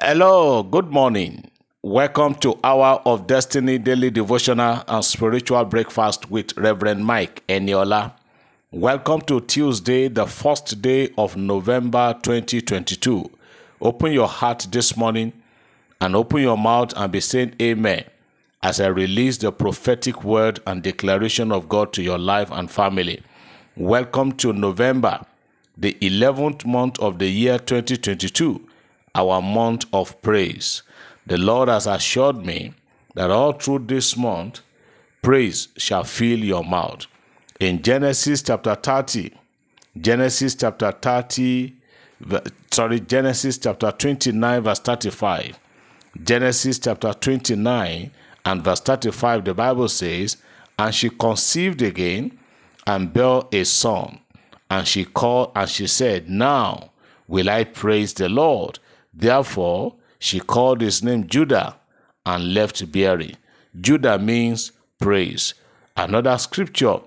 Hello, good morning. Welcome to Hour of Destiny Daily Devotional and Spiritual Breakfast with Reverend Mike Eniola. Welcome to Tuesday, the first day of November 2022. Open your heart this morning and open your mouth and be saying amen as I release the prophetic word and declaration of God to your life and family. Welcome to November, the 11th month of the year 2022. Our month of praise. The Lord has assured me that all through this month, praise shall fill your mouth. In Genesis chapter 29 verse 35. Genesis chapter 29 and verse 35, the Bible says, "And she conceived again and bare a son, and she called and she said, Now will I praise the Lord. Therefore, she called his name Judah and left bearing." Judah means praise. Another scripture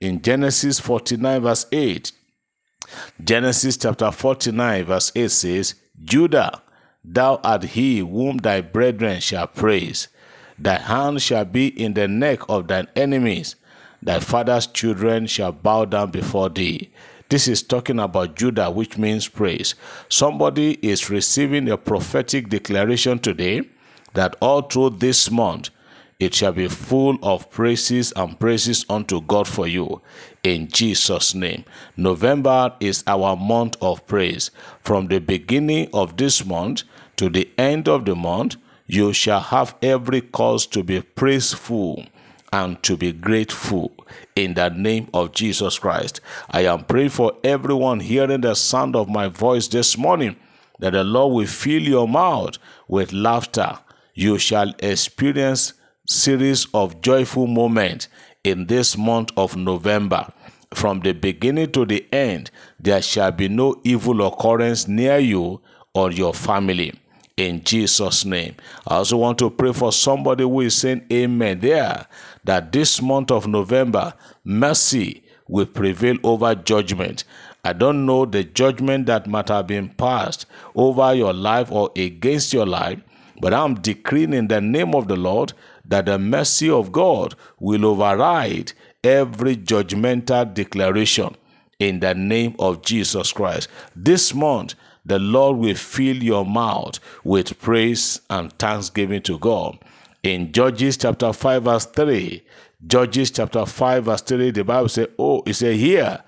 in Genesis 49 verse 8. Genesis chapter 49 verse 8 says, "Judah, thou art he whom thy brethren shall praise. Thy hand shall be in the neck of thine enemies. Thy father's children shall bow down before thee." This is talking about Judah, which means praise. Somebody is receiving a prophetic declaration today that all through this month, it shall be full of praises and praises unto God for you, in Jesus' name. November is our month of praise. From the beginning of this month to the end of the month, you shall have every cause to be praiseful and to be grateful, in the name of Jesus Christ. I am praying for everyone hearing the sound of my voice this morning, that the Lord will fill your mouth with laughter. You shall experience series of joyful moments in this month of November. From the beginning to the end, there shall be no evil occurrence near you or your family, in Jesus' name. I also want to pray for somebody who is saying amen there, that this month of November, mercy will prevail over judgment. I don't know the judgment that might have been passed over your life or against your life, but I'm decreeing in the name of the Lord that the mercy of God will override every judgmental declaration, in the name of Jesus Christ. This month, the Lord will fill your mouth with praise and thanksgiving to God. In Judges chapter 5 verse 3, Judges chapter 5 verse 3, the Bible says, "Oh," it says, "Hear,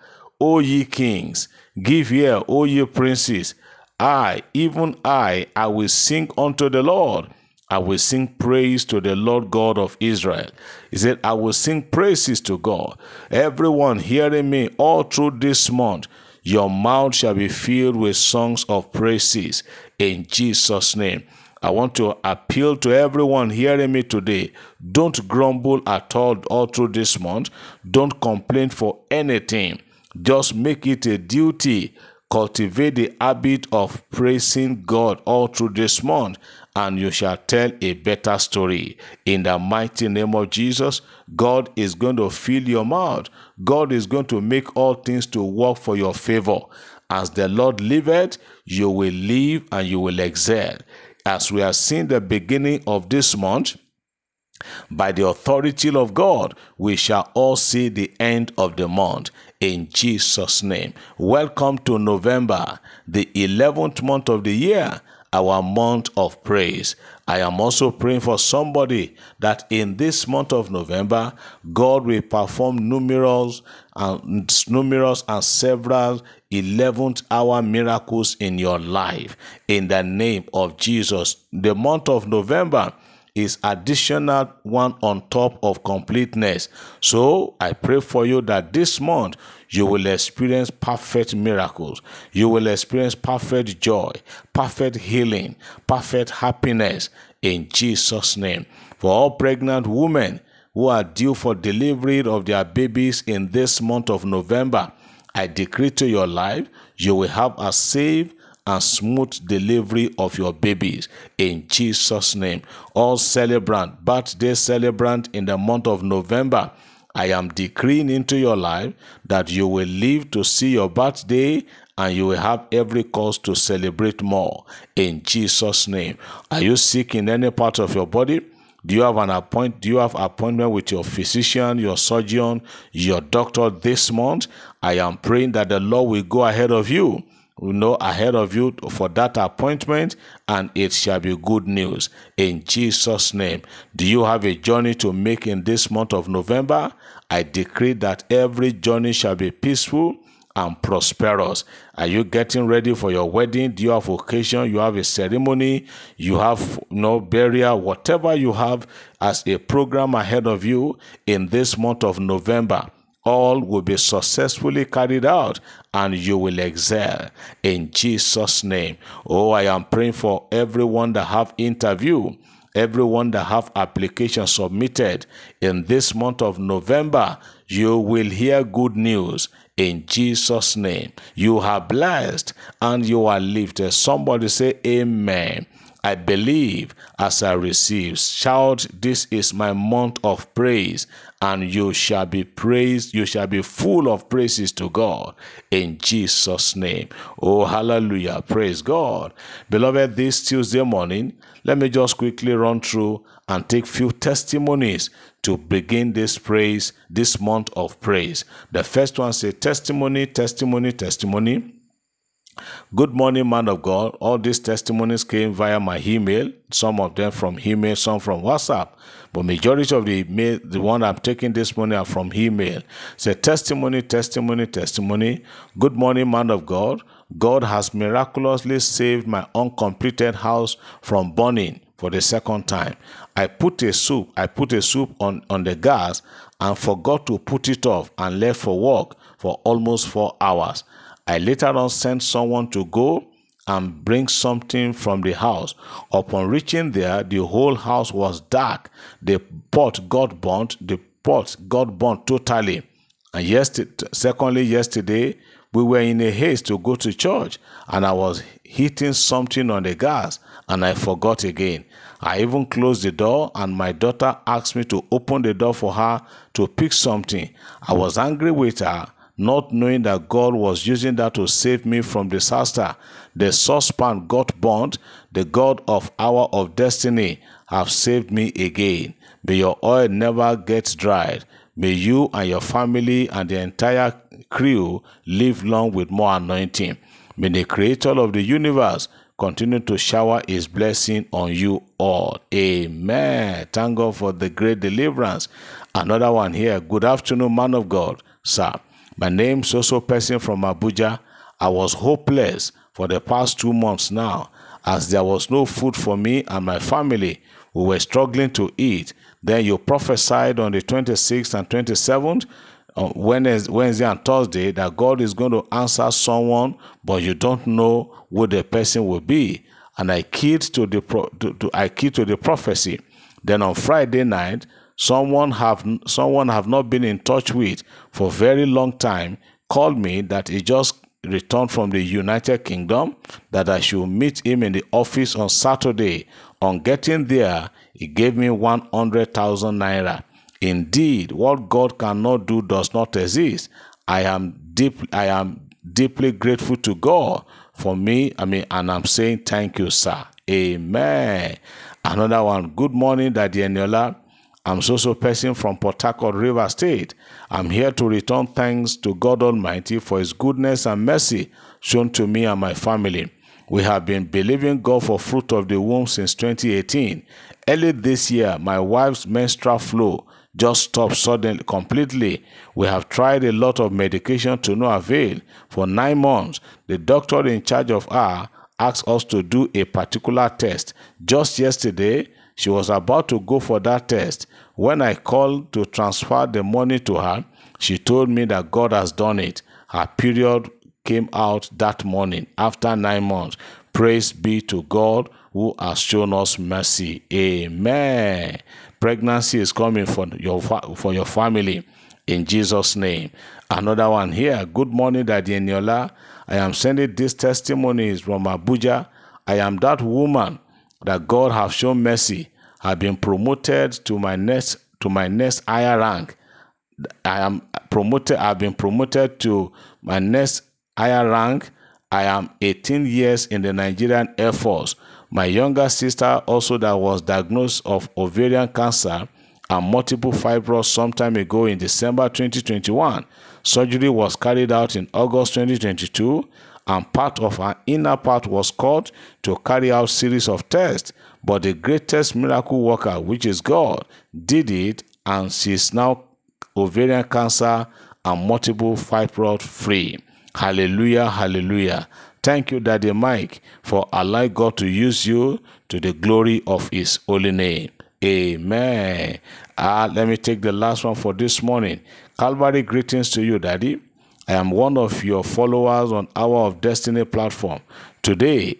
O ye kings, give ear, O ye princes. I, even I will sing unto the Lord. I will sing praise to the Lord God of Israel." He said, "I will sing praises to God." Everyone hearing me all through this month, your mouth shall be filled with songs of praises, in Jesus' name. I want to appeal to everyone hearing me today. Don't grumble at all through this month. Don't complain for anything. Just make it a duty. Cultivate the habit of praising God all through this month, and you shall tell a better story. In the mighty name of Jesus, God is going to fill your mouth. God is going to make all things to work for your favor. As the Lord liveth, you will live and you will excel. As we are seeing the beginning of this month, by the authority of God, we shall all see the end of the month, in Jesus' name. Welcome to November, the 11th month of the year, our month of praise. I am also praying for somebody that in this month of November, God will perform numerous and several 11th hour miracles in your life, in the name of Jesus. The month of November is additional one on top of completeness. So I pray for you that this month you will experience perfect miracles. You will experience perfect joy, perfect healing, perfect happiness, in Jesus' name. For all pregnant women who are due for delivery of their babies in this month of November, I decree to your life, you will have a safe and smooth delivery of your babies, in Jesus' name. All celebrant, birthday celebrant in the month of November, I am decreeing into your life that you will live to see your birthday and you will have every cause to celebrate more in Jesus' name. Are you sick in any part of your body? Do you have an appointment? Do you have appointment with your physician, your surgeon, your doctor this month? I am praying that the Lord will go ahead of you. We know ahead of you for that appointment, and it shall be good news in Jesus' name. Do you have a journey to make in this month of November? I decree that every journey shall be peaceful and prosperous. Are you getting ready for your wedding? Do you have occasion? You have a ceremony? You have no barrier? Whatever you have as a program ahead of you in this month of November, all will be successfully carried out, and you will excel in Jesus' name. Oh, I am praying for everyone that have interview, everyone that have application submitted in this month of November. You will hear good news in Jesus' name. You are blessed and you are lifted. Somebody say amen. I believe as I receive. Shout, this is my month of praise, and you shall be praised. You shall be full of praises to God in Jesus' name. Oh, hallelujah. Praise God. Beloved, this Tuesday morning, let me just quickly run through and take few testimonies to begin this praise, this month of praise. The first one says testimony, testimony, testimony. Good morning, man of God. All these testimonies came via my email, some of them from email, some from WhatsApp, but majority of the email, the one I'm taking this morning, are from email. Say testimony, testimony, testimony. Good morning, man of God. God has miraculously saved my uncompleted house from burning for the second time. I put a soup on the gas and forgot to put it off and left for work for almost 4 hours. I later on sent someone to go and bring something from the house. Upon reaching there, the whole house was dark. The pot got burnt totally. And secondly, yesterday, we were in a haste to go to church, and I was heating something on the gas, and I forgot again. I even closed the door, and my daughter asked me to open the door for her to pick something. I was angry with her, not knowing that God was using that to save me from disaster. The saucepan got burnt. The God of Hour of Destiny have saved me again. May your oil never get dried. May you and your family and the entire crew live long with more anointing. May the Creator of the universe continue to shower his blessing on you all. Amen. Thank God for the great deliverance. Another one here. Good afternoon, man of God, sir. My name is also person from Abuja. I was hopeless for the past 2 months now, as there was no food for me and my family. We were struggling to eat. Then you prophesied on the 26th and 27th, Wednesday and Thursday, that God is going to answer someone, but you don't know who the person will be. And I keyed to the prophecy. Then on Friday night, someone have not been in touch with for a very long time called me that he just returned from the United Kingdom, that I should meet him in the office on Saturday. On getting there, he gave me 100,000 naira. Indeed, what God cannot do does not exist. I am deeply grateful to God for me. And I'm saying thank you, sir. Amen. Another one. Good morning, Daddy Eniola. I'm so person from Port Harcourt, River State. I'm here to return thanks to God Almighty for his goodness and mercy shown to me and my family. We have been believing God for fruit of the womb since 2018. Early this year, my wife's menstrual flow just stopped suddenly, completely. We have tried a lot of medication to no avail. For 9 months, the doctor in charge of her asked us to do a particular test. Just yesterday, she was about to go for that test. When I called to transfer the money to her, she told me that God has done it. Her period came out that morning after 9 months. Praise be to God who has shown us mercy. Amen. Pregnancy is coming for your family in Jesus' name. Another one here. Good morning, Daddy Eniola. I am sending these testimonies from Abuja. I am that woman that God have shown mercy. I've been promoted to my next higher rank. I've been promoted to my next higher rank. I am 18 years in the Nigerian Air Force. My younger sister also that was diagnosed of ovarian cancer and multiple fibroids some time ago in December 2021. Surgery was carried out in August 2022 and part of her inner part was cut to carry out series of tests. But the greatest miracle worker, which is God, did it, and she is now ovarian cancer and multiple fibroid free. Hallelujah, hallelujah. Thank you, Daddy Mike, for allowing God to use you to the glory of his holy name. Amen. Let me take the last one for this morning. Calvary, greetings to you, Daddy. I am one of your followers on Hour of Destiny platform. Today,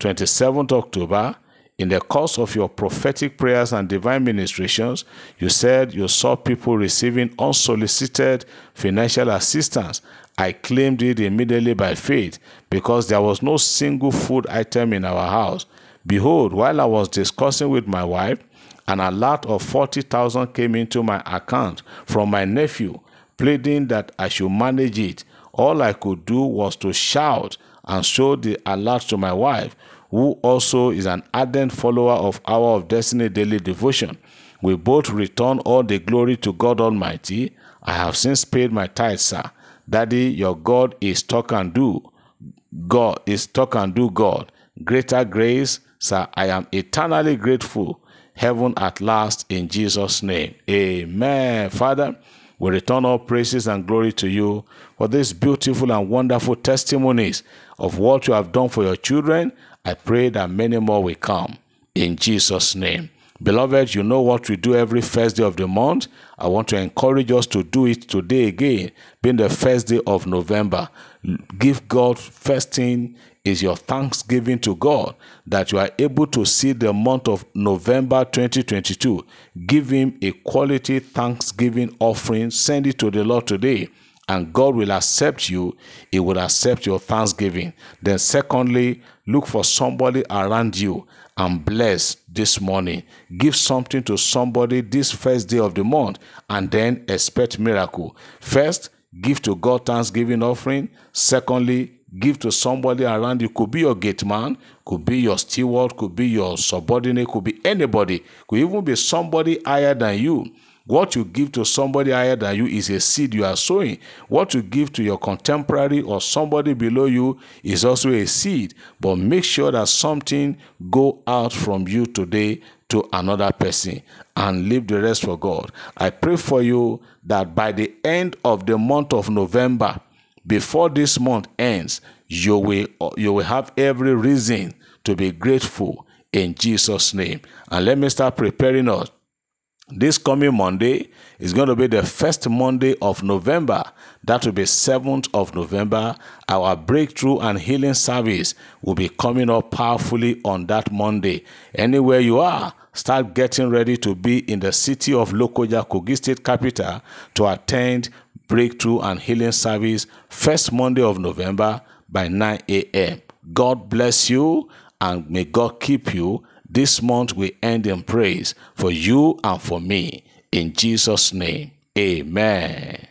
27th October, in the course of your prophetic prayers and divine ministrations, you said you saw people receiving unsolicited financial assistance. I claimed it immediately by faith because there was no single food item in our house. Behold, while I was discussing with my wife, an alert of 40,000 came into my account from my nephew, pleading that I should manage it. All I could do was to shout and show the alert to my wife, who also is an ardent follower of Hour of Destiny daily devotion. We both return all the glory to God Almighty. I have since paid my tithe, sir. Daddy, your God is talk and do. God is talk and do God. Greater grace, sir. I am eternally grateful. Heaven at last, in Jesus' name. Amen. Father, we return all praises and glory to you for these beautiful and wonderful testimonies of what you have done for your children. I pray that many more will come, in Jesus' name. Beloved, you know what we do every first day of the month. I want to encourage us to do it today again, being the first day of November. Give God first thing is your thanksgiving to God that you are able to see the month of November 2022. Give him a quality thanksgiving offering. Send it to the Lord today, and God will accept you. He will accept your thanksgiving. Then secondly, look for somebody around you and bless this morning. Give something to somebody this first day of the month, and then expect miracle. First, give to God thanksgiving offering. Secondly, give to somebody around you. Could be your gate man, could be your steward, could be your subordinate, could be anybody, could even be somebody higher than you. What you give to somebody higher than you is a seed you are sowing. What you give to your contemporary or somebody below you is also a seed. But make sure that something go out from you today to another person, and leave the rest for God. I pray for you that by the end of the month of November, before this month ends, you will have every reason to be grateful, in Jesus' name. And let me start preparing us. This coming Monday is going to be the first Monday of November. That will be 7th of November. Our breakthrough and healing service will be coming up powerfully on that Monday. Anywhere you are, start getting ready to be in the city of Lokoja, Kogi State capital, to attend breakthrough and healing service first Monday of November by 9 a.m. God bless you, and may God keep you. This month we end in praise for you and for me. In Jesus' name, amen.